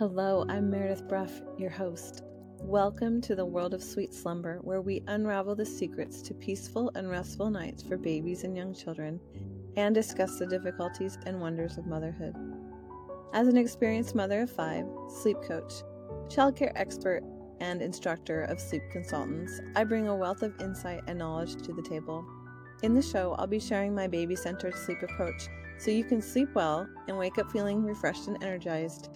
Hello, I'm Meredith Brough, your host. Welcome to the world of Sweet Slumber, where we unravel the secrets to peaceful and restful nights for babies and young children, and discuss the difficulties and wonders of motherhood. As an experienced mother of 5, sleep coach, childcare expert, and instructor of sleep consultants, I bring a wealth of insight and knowledge to the table. In the show, I'll be sharing my baby-centered sleep approach so you can sleep well and wake up feeling refreshed and energized,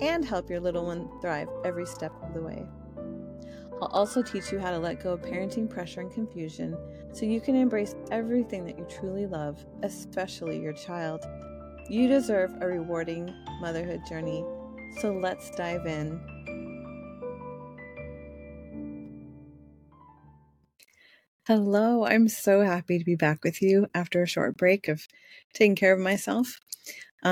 and help your little one thrive every step of the way. I'll also teach you how to let go of parenting pressure and confusion so you can embrace everything that you truly love, especially your child. You deserve a rewarding motherhood journey, so let's dive in. Hello, I'm so happy to be back with you after a short break of taking care of myself. I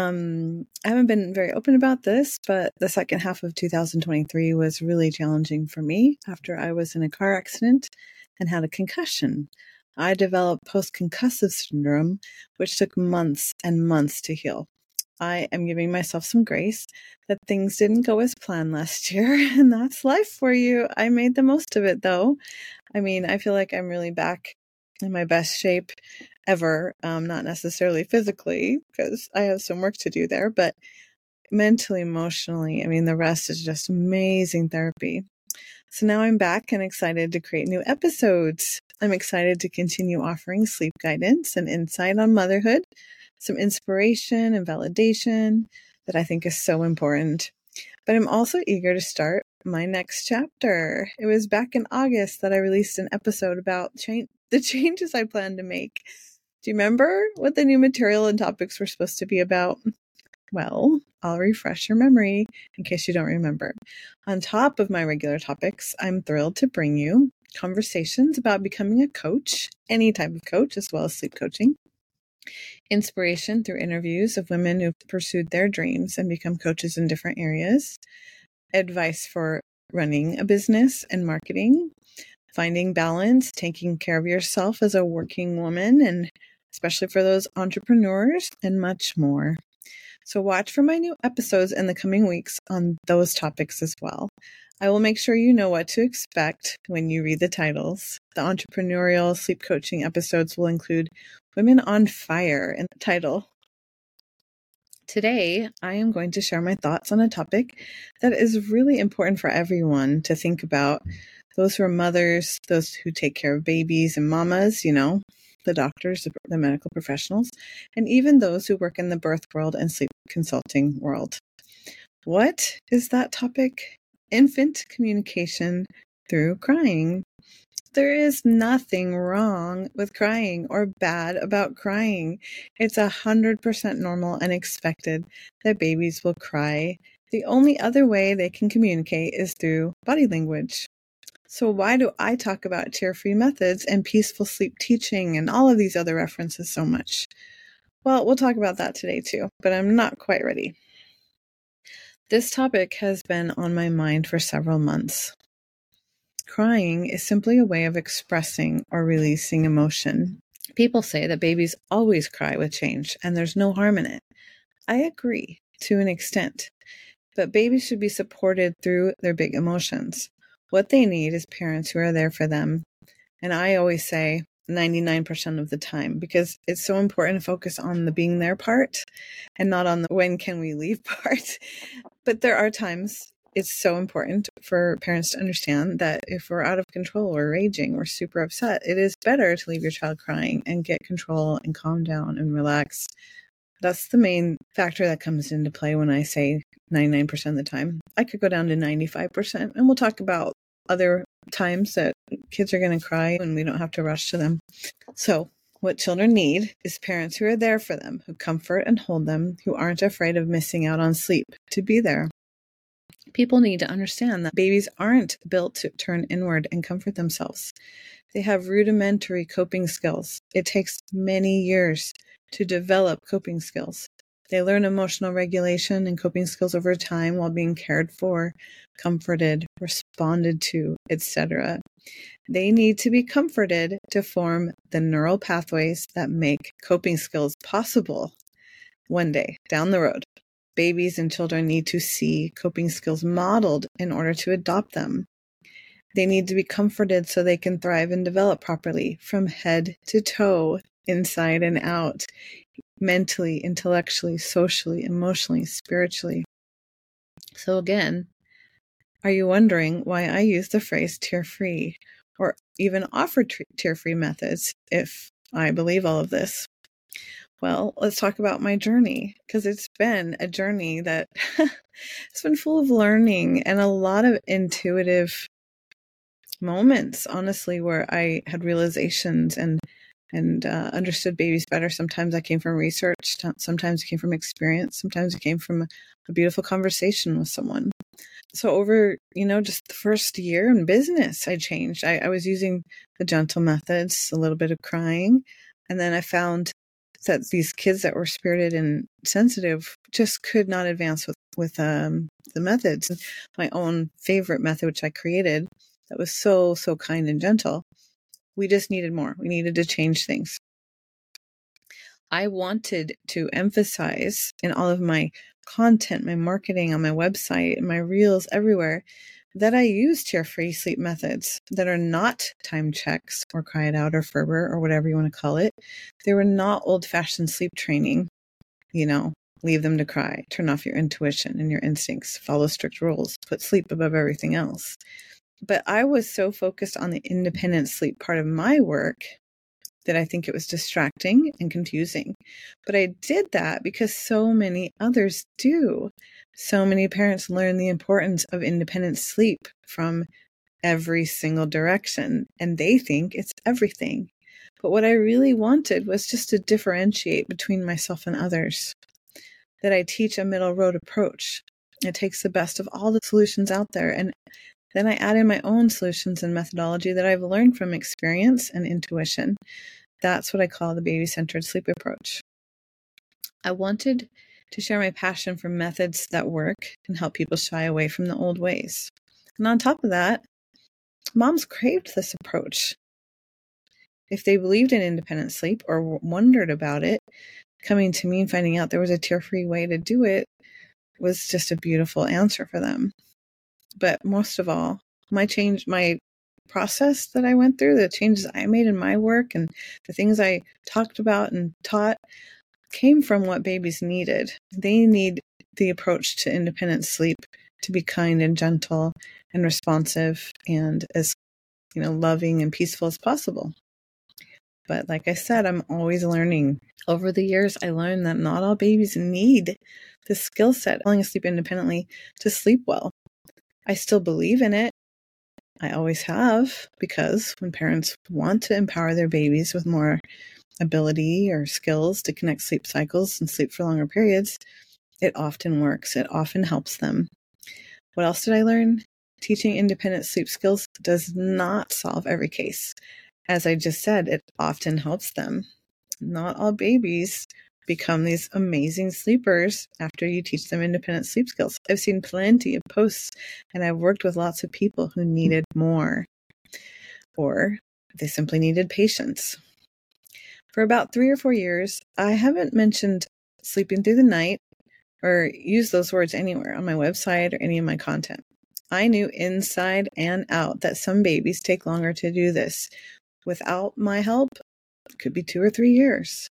haven't been very open about this, but the second half of 2023 was really challenging for me after I was in a car accident and had a concussion. I developed post-concussive syndrome, which took months and months to heal. I am giving myself some grace that things didn't go as planned last year, and that's life for you. I made the most of it, though. I mean, I feel like I'm really back in my best shape ever, not necessarily physically, because I have some work to do there, but mentally, emotionally, I mean, the rest is just amazing therapy. So now I'm back and excited to create new episodes. I'm excited to continue offering sleep guidance and insight on motherhood, some inspiration and validation that I think is so important. But I'm also eager to start my next chapter. It was back in August that I released an episode about the changes I plan to make. Do you remember what the new material and topics were supposed to be about? Well, I'll refresh your memory in case you don't remember. On top of my regular topics, I'm thrilled to bring you conversations about becoming a coach, any type of coach, as well as sleep coaching. Inspiration through interviews of women who've pursued their dreams and become coaches in different areas. Advice for running a business and marketing. Finding balance, taking care of yourself as a working woman, and especially for those entrepreneurs, and much more. So watch for my new episodes in the coming weeks on those topics as well. I will make sure you know what to expect when you read the titles. The entrepreneurial sleep coaching episodes will include Women on Fire in the title. Today, I am going to share my thoughts on a topic that is really important for everyone to think about. Those who are mothers, those who take care of babies and mamas, you know, the doctors, the medical professionals, and even those who work in the birth world and sleep consulting world. What is that topic? Infant communication through crying. There is nothing wrong with crying or bad about crying. It's 100% normal and expected that babies will cry. The only other way they can communicate is through body language. So why do I talk about tear-free methods and peaceful sleep teaching and all of these other references so much? Well, we'll talk about that today too, but I'm not quite ready. This topic has been on my mind for several months. Crying is simply a way of expressing or releasing emotion. People say that babies always cry with change and there's no harm in it. I agree to an extent, but babies should be supported through their big emotions. What they need is parents who are there for them. And I always say 99% of the time, because it's so important to focus on the being there part and not on the when can we leave part. But there are times it's so important for parents to understand that if we're out of control, we're raging, we're super upset, it is better to leave your child crying and get control and calm down and relax. That's the main factor that comes into play when I say 99% of the time. I could go down to 95%, and we'll talk about other times that kids are going to cry and we don't have to rush to them. So what children need is parents who are there for them, who comfort and hold them, who aren't afraid of missing out on sleep, to be there. People need to understand that babies aren't built to turn inward and comfort themselves. They have rudimentary coping skills. It takes many years to develop coping skills. They learn emotional regulation and coping skills over time while being cared for, comforted, responded to, etc. They need to be comforted to form the neural pathways that make coping skills possible one day down the road. babies and children need to see coping skills modeled in order to adopt them. They need to be comforted so they can thrive and develop properly from head to toe, inside and out, mentally, intellectually, socially, emotionally, spiritually. So again, are you wondering why I use the phrase tear-free or even offer tear-free methods if I believe all of this? Well, let's talk about my journey, because it's been a journey that it's been full of learning and a lot of intuitive moments, honestly, where I had realizations and understood babies better. Sometimes that came from research. Sometimes it came from experience. Sometimes it came from a beautiful conversation with someone. So over, just the first year in business, I changed. I was using the gentle methods, a little bit of crying. And then I found that these kids that were spirited and sensitive just could not advance with the methods. My own favorite method, which I created, that was so, so kind and gentle. We just needed more. We needed to change things. I wanted to emphasize in all of my content, my marketing on my website, my reels, everywhere, that I use tear-free sleep methods that are not time checks or cry it out or Ferber or whatever you want to call it. They were not old-fashioned sleep training, leave them to cry, turn off your intuition and your instincts, follow strict rules, put sleep above everything else. But I was so focused on the independent sleep part of my work that I think it was distracting and confusing. But I did that because so many others do. So many parents learn the importance of independent sleep from every single direction, and they think it's everything. But what I really wanted was just to differentiate between myself and others, that I teach a middle road approach. It takes the best of all the solutions out there, and then I add in my own solutions and methodology that I've learned from experience and intuition. That's what I call the baby-centered sleep approach. I wanted to share my passion for methods that work and help people shy away from the old ways. And on top of that, moms craved this approach. If they believed in independent sleep or wondered about it, coming to me and finding out there was a tear-free way to do it was just a beautiful answer for them. But most of all, my process that I went through, the changes I made in my work and the things I talked about and taught came from what babies needed. They need the approach to independent sleep to be kind and gentle and responsive and as loving and peaceful as possible. But like I said, I'm always learning. Over the years, I learned that not all babies need the skill set, falling asleep independently, to sleep well. I still believe in it. I always have, because when parents want to empower their babies with more ability or skills to connect sleep cycles and sleep for longer periods, it often works. It often helps them. What else did I learn? Teaching independent sleep skills does not solve every case. As I just said, it often helps them. Not all babies become these amazing sleepers after you teach them independent sleep skills. I've seen plenty of posts, and I've worked with lots of people who needed more, or they simply needed patience. For about 3 or 4 years, I haven't mentioned sleeping through the night or used those words anywhere on my website or any of my content. I knew inside and out that some babies take longer to do this. Without my help, it could be 2 or 3 years.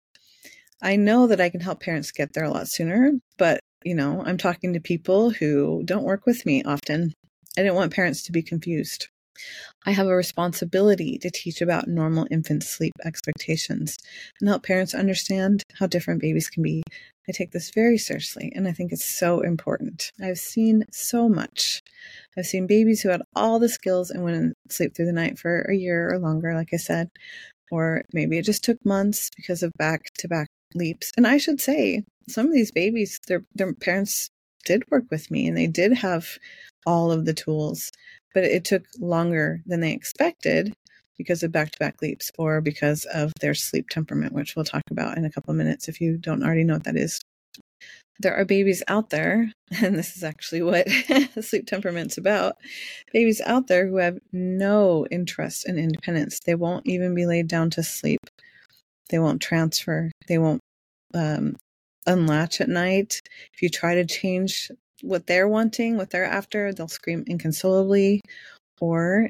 I know that I can help parents get there a lot sooner, but, I'm talking to people who don't work with me often. I didn't want parents to be confused. I have a responsibility to teach about normal infant sleep expectations and help parents understand how different babies can be. I take this very seriously, and I think it's so important. I've seen so much. I've seen babies who had all the skills and wouldn't sleep through the night for a year or longer, like I said, or maybe it just took months because of back-to-back leaps. And I should say, some of these babies, their parents did work with me and they did have all of the tools, but it took longer than they expected because of back-to-back leaps or because of their sleep temperament, which we'll talk about in a couple of minutes if you don't already know what that is. There are babies out there, and this is actually what sleep temperament's about, babies out there who have no interest in independence. They won't even be laid down to sleep. They won't transfer. They won't unlatch at night. If you try to change what they're wanting, what they're after, they'll scream inconsolably, or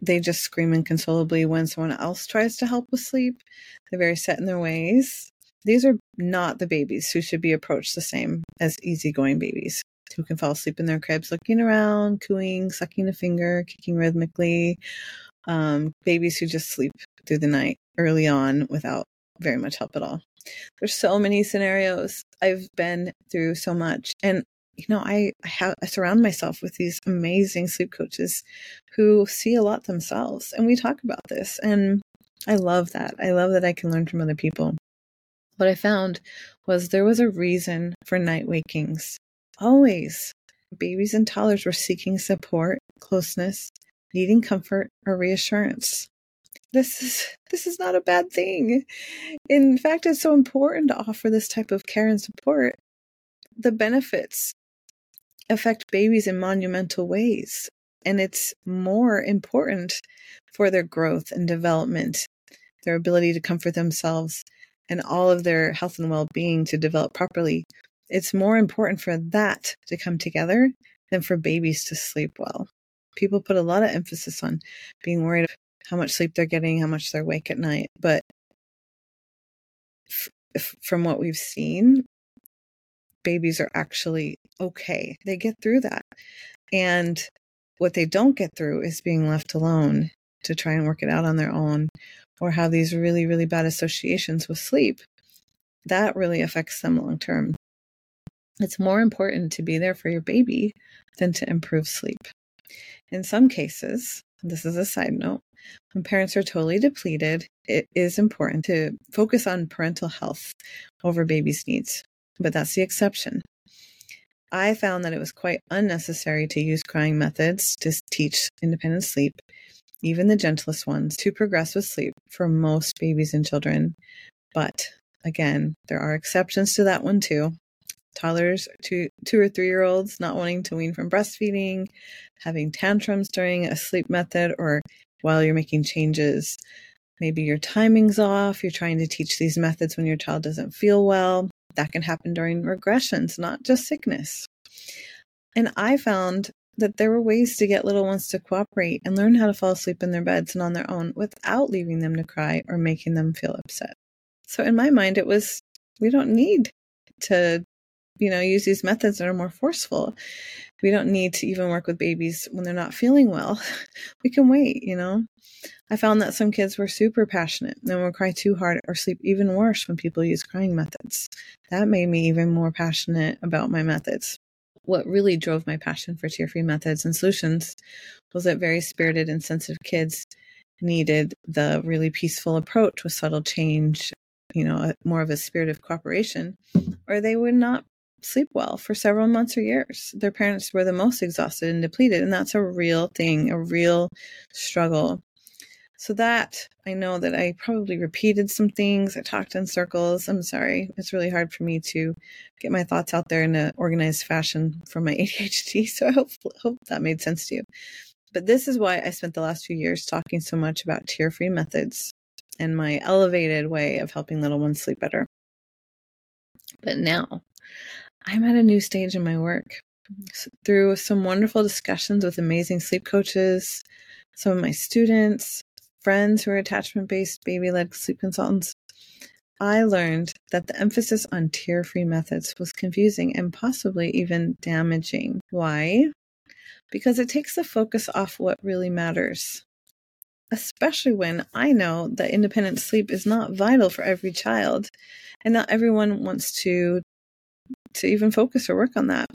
they just scream inconsolably when someone else tries to help with sleep. They're very set in their ways. These are not the babies who should be approached the same as easygoing babies who can fall asleep in their cribs looking around, cooing, sucking a finger, kicking rhythmically. Babies who just sleep through the night early on without very much help at all. There's so many scenarios. I've been through so much. And you know, I surround myself with these amazing sleep coaches who see a lot themselves, and we talk about this. And I love that. I love that I can learn from other people. What I found was there was a reason for night wakings. Always. Babies and toddlers were seeking support, closeness, needing comfort or reassurance. This is not a bad thing. In fact, it's so important to offer this type of care and support. The benefits affect babies in monumental ways, and it's more important for their growth and development, their ability to comfort themselves, and all of their health and well-being to develop properly. It's more important for that to come together than for babies to sleep well. People put a lot of emphasis on being worried about how much sleep they're getting, how much they're awake at night, but from what we've seen, babies are actually okay. They get through that. And what they don't get through is being left alone to try and work it out on their own, or have these really, really bad associations with sleep. That really affects them long term. It's more important to be there for your baby than to improve sleep. In some cases, this is a side note, when parents are totally depleted, it is important to focus on parental health over baby's needs. But that's the exception. I found that it was quite unnecessary to use crying methods to teach independent sleep, even the gentlest ones, to progress with sleep for most babies and children. But again, there are exceptions to that one too. Toddlers, two or three-year-olds not wanting to wean from breastfeeding, having tantrums during a sleep method or while you're making changes. Maybe your timing's off, you're trying to teach these methods when your child doesn't feel well. That can happen during regressions, not just sickness. And I found that there were ways to get little ones to cooperate and learn how to fall asleep in their beds and on their own without leaving them to cry or making them feel upset. So in my mind, it was, we don't need to, use these methods that are more forceful. We don't need to even work with babies when they're not feeling well. We can wait, I found that some kids were super passionate and would cry too hard or sleep even worse when people use crying methods. That made me even more passionate about my methods. What really drove my passion for tear-free methods and solutions was that very spirited and sensitive kids needed the really peaceful approach with subtle change, more of a spirit of cooperation, or they would not sleep well for several months or years. Their parents were the most exhausted and depleted, and that's a real thing, a real struggle. So that, I know that I probably repeated some things. I talked in circles. I'm sorry. It's really hard for me to get my thoughts out there in an organized fashion for my ADHD. So I hope that made sense to you. But this is why I spent the last few years talking so much about tear-free methods and my elevated way of helping little ones sleep better. But now I'm at a new stage in my work. Through some wonderful discussions with amazing sleep coaches, some of my students, friends who are attachment-based, baby-led sleep consultants, I learned that the emphasis on tear-free methods was confusing and possibly even damaging. Why? Because it takes the focus off what really matters, especially when I know that independent sleep is not vital for every child, and not everyone wants to even focus or work on that.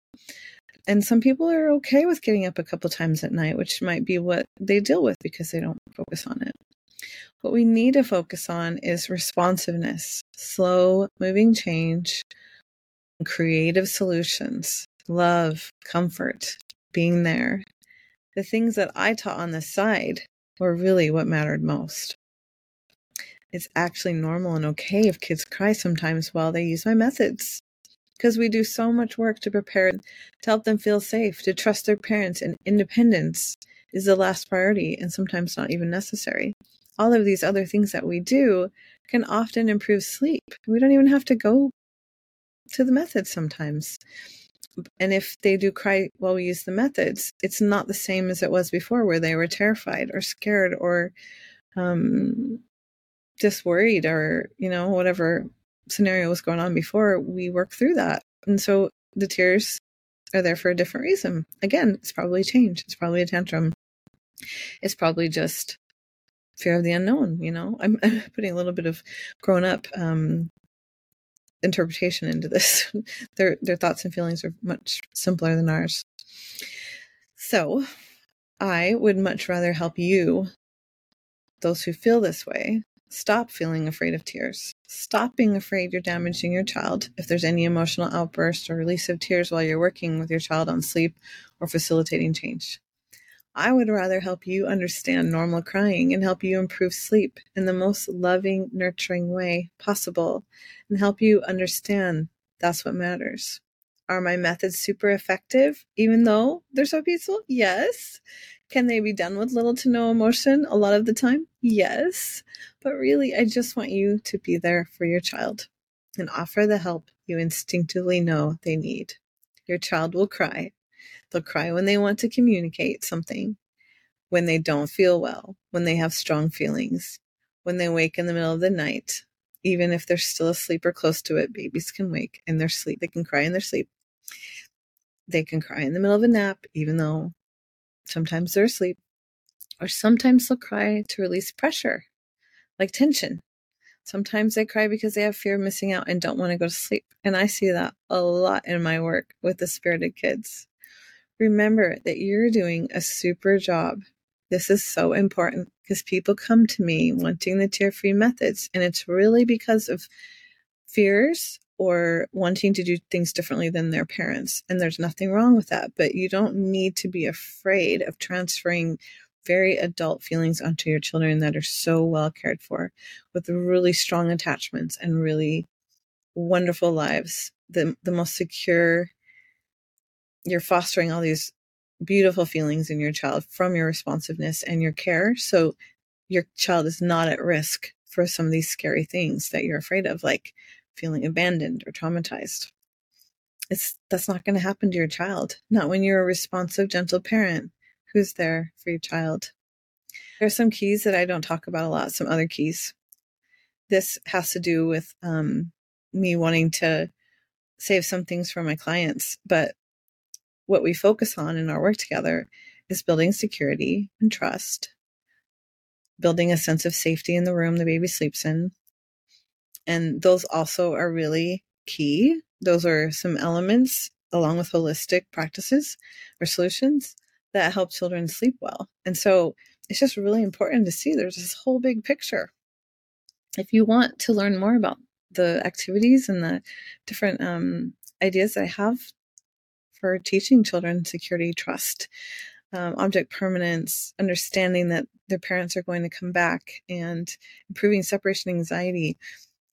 And some people are okay with getting up a couple times at night, which might be what they deal with because they don't focus on it. What we need to focus on is responsiveness, slow moving change, creative solutions, love, comfort, being there. The things that I taught on the side were really what mattered most. It's actually normal and okay if kids cry sometimes while they use my methods, because we do so much work to prepare, to help them feel safe, to trust their parents, and independence is the last priority and sometimes not even necessary. All of these other things that we do can often improve sleep. We don't even have to go to the method sometimes. And if they do cry while we use the methods, it's not the same as it was before, where they were terrified or scared or just worried, or, you know, whatever scenario was going on before. We work through that. And so the tears are there for a different reason. Again, it's probably change. It's probably a tantrum. It's probably just fear of the unknown. You know, I'm putting a little bit of grown up interpretation into this. Their thoughts and feelings are much simpler than ours. So I would much rather help you, those who feel this way, stop feeling afraid of tears. Stop being afraid you're damaging your child. If there's any emotional outburst or release of tears while you're working with your child on sleep or facilitating change, I would rather help you understand normal crying and help you improve sleep in the most loving, nurturing way possible, and help you understand that's what matters. Are my methods super effective, even though they're so peaceful? Yes. Can they be done with little to no emotion a lot of the time? Yes. But really, I just want you to be there for your child and offer the help you instinctively know they need. Your child will cry. They'll cry when they want to communicate something, when they don't feel well, when they have strong feelings, when they wake in the middle of the night. Even if they're still asleep or close to it, babies can wake in their sleep. They can cry in their sleep. They can cry in the middle of a nap, even though sometimes they're asleep. Or sometimes they'll cry to release pressure, like tension. Sometimes they cry because they have fear of missing out and don't want to go to sleep. And I see that a lot in my work with the spirited kids. Remember that you're doing a super job. This is so important because people come to me wanting the tear-free methods, and it's really because of fears or wanting to do things differently than their parents. And there's nothing wrong with that, but you don't need to be afraid of transferring very adult feelings onto your children that are so well cared for, with really strong attachments and really wonderful lives. The most secure. You're fostering all these beautiful feelings in your child from your responsiveness and your care. So your child is not at risk for some of these scary things that you're afraid of, like feeling abandoned or traumatized. That's not going to happen to your child. Not when you're a responsive, gentle parent who's there for your child. There are some keys that I don't talk about a lot, some other keys. This has to do with me wanting to save some things for my clients, but what we focus on in our work together is building security and trust, building a sense of safety in the room the baby sleeps in. And those also are really key. Those are some elements, along with holistic practices or solutions, that help children sleep well. And so it's just really important to see there's this whole big picture. If you want to learn more about the activities and the different ideas that I have for teaching children security, trust, object permanence, understanding that their parents are going to come back, and improving separation anxiety,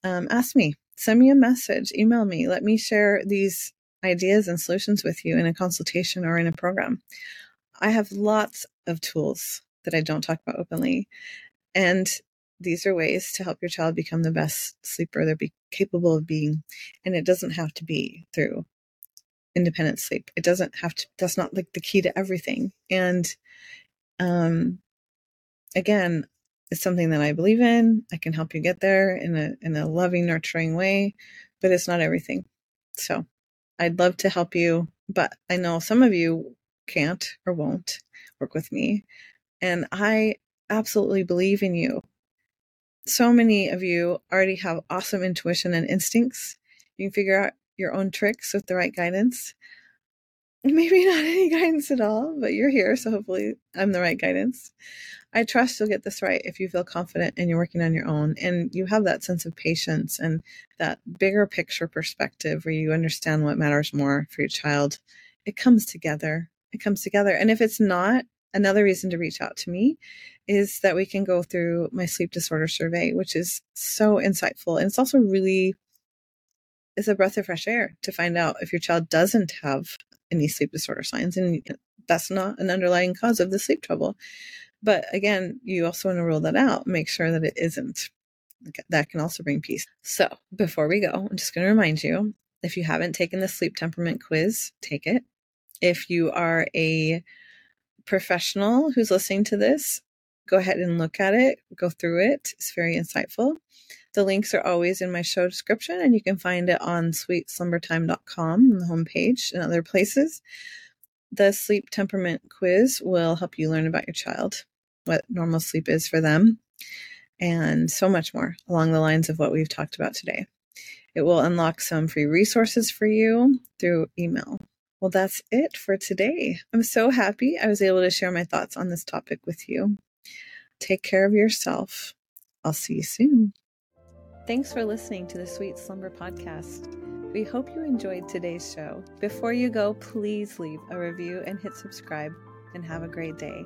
ask me, send me a message, email me, let me share these ideas and solutions with you in a consultation or in a program. I have lots of tools that I don't talk about openly, and these are ways to help your child become the best sleeper they're capable of being. And it doesn't have to be through independent sleep. It doesn't have to, that's not like the key to everything. And again, it's something that I believe in. I can help you get there in a loving, nurturing way, but it's not everything. So I'd love to help you, but I know some of you can't or won't work with me. And I absolutely believe in you. So many of you already have awesome intuition and instincts. You can figure out your own tricks with the right guidance. Maybe not any guidance at all, but you're here, so hopefully I'm the right guidance. I trust you'll get this right if you feel confident and you're working on your own, and you have that sense of patience and that bigger picture perspective where you understand what matters more for your child. It comes together. It comes together. And if it's not, another reason to reach out to me is that we can go through my sleep disorder survey, which is so insightful. And it's also really, it's a breath of fresh air to find out if your child doesn't have any sleep disorder signs, and that's not an underlying cause of the sleep trouble. But again, you also want to rule that out, make sure that it isn't. That can also bring peace. So before we go, I'm just going to remind you If you haven't taken the sleep temperament quiz, take it. If you are a professional who's listening to this, go ahead and look at it, go through it. It's very insightful. The links are always in my show description, and you can find it on sweetslumbertime.com on the homepage and other places. The sleep temperament quiz will help you learn about your child, what normal sleep is for them, and so much more along the lines of what we've talked about today. It will unlock some free resources for you through email. Well, that's it for today. I'm so happy I was able to share my thoughts on this topic with you. Take care of yourself. I'll see you soon. Thanks for listening to the Sweet Slumber Podcast. We hope you enjoyed today's show. Before you go, please leave a review and hit subscribe, and have a great day.